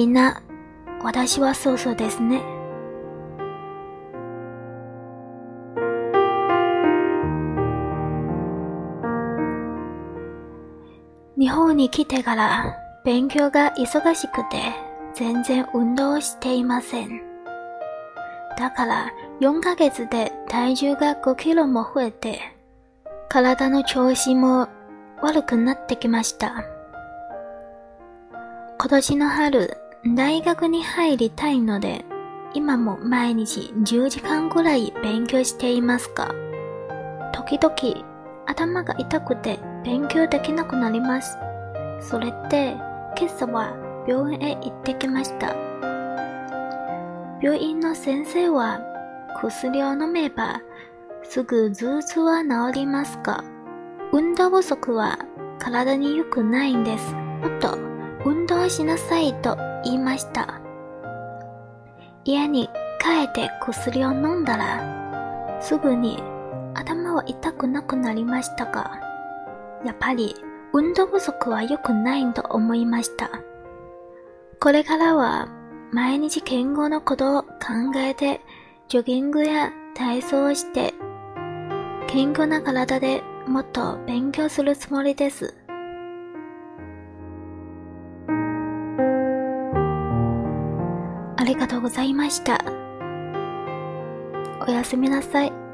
みんな、私はそうそうですね。日本に来てから勉強が忙しくて全然運動していません。だから4ヶ月で体重が5キロも増えて、体の調子も悪くなってきました。今年の春、大学に入りたいので、今も毎日10時間ぐらい勉強していますが、時々頭が痛くて勉強できなくなります。それで、今朝は病院へ行ってきました。病院の先生は、薬を飲めばすぐ頭痛は治りますが、運動不足は体に良くないんです。もっと運動しなさいと言いました。家に帰って薬を飲んだら、すぐに頭は痛くなくなりましたが、やっぱり運動不足は良くないと思いました。これからは毎日健康のことを考えて、ジョギングや体操をして、健康な体でもっと勉強するつもりです。ありがとうございました。おやすみなさい。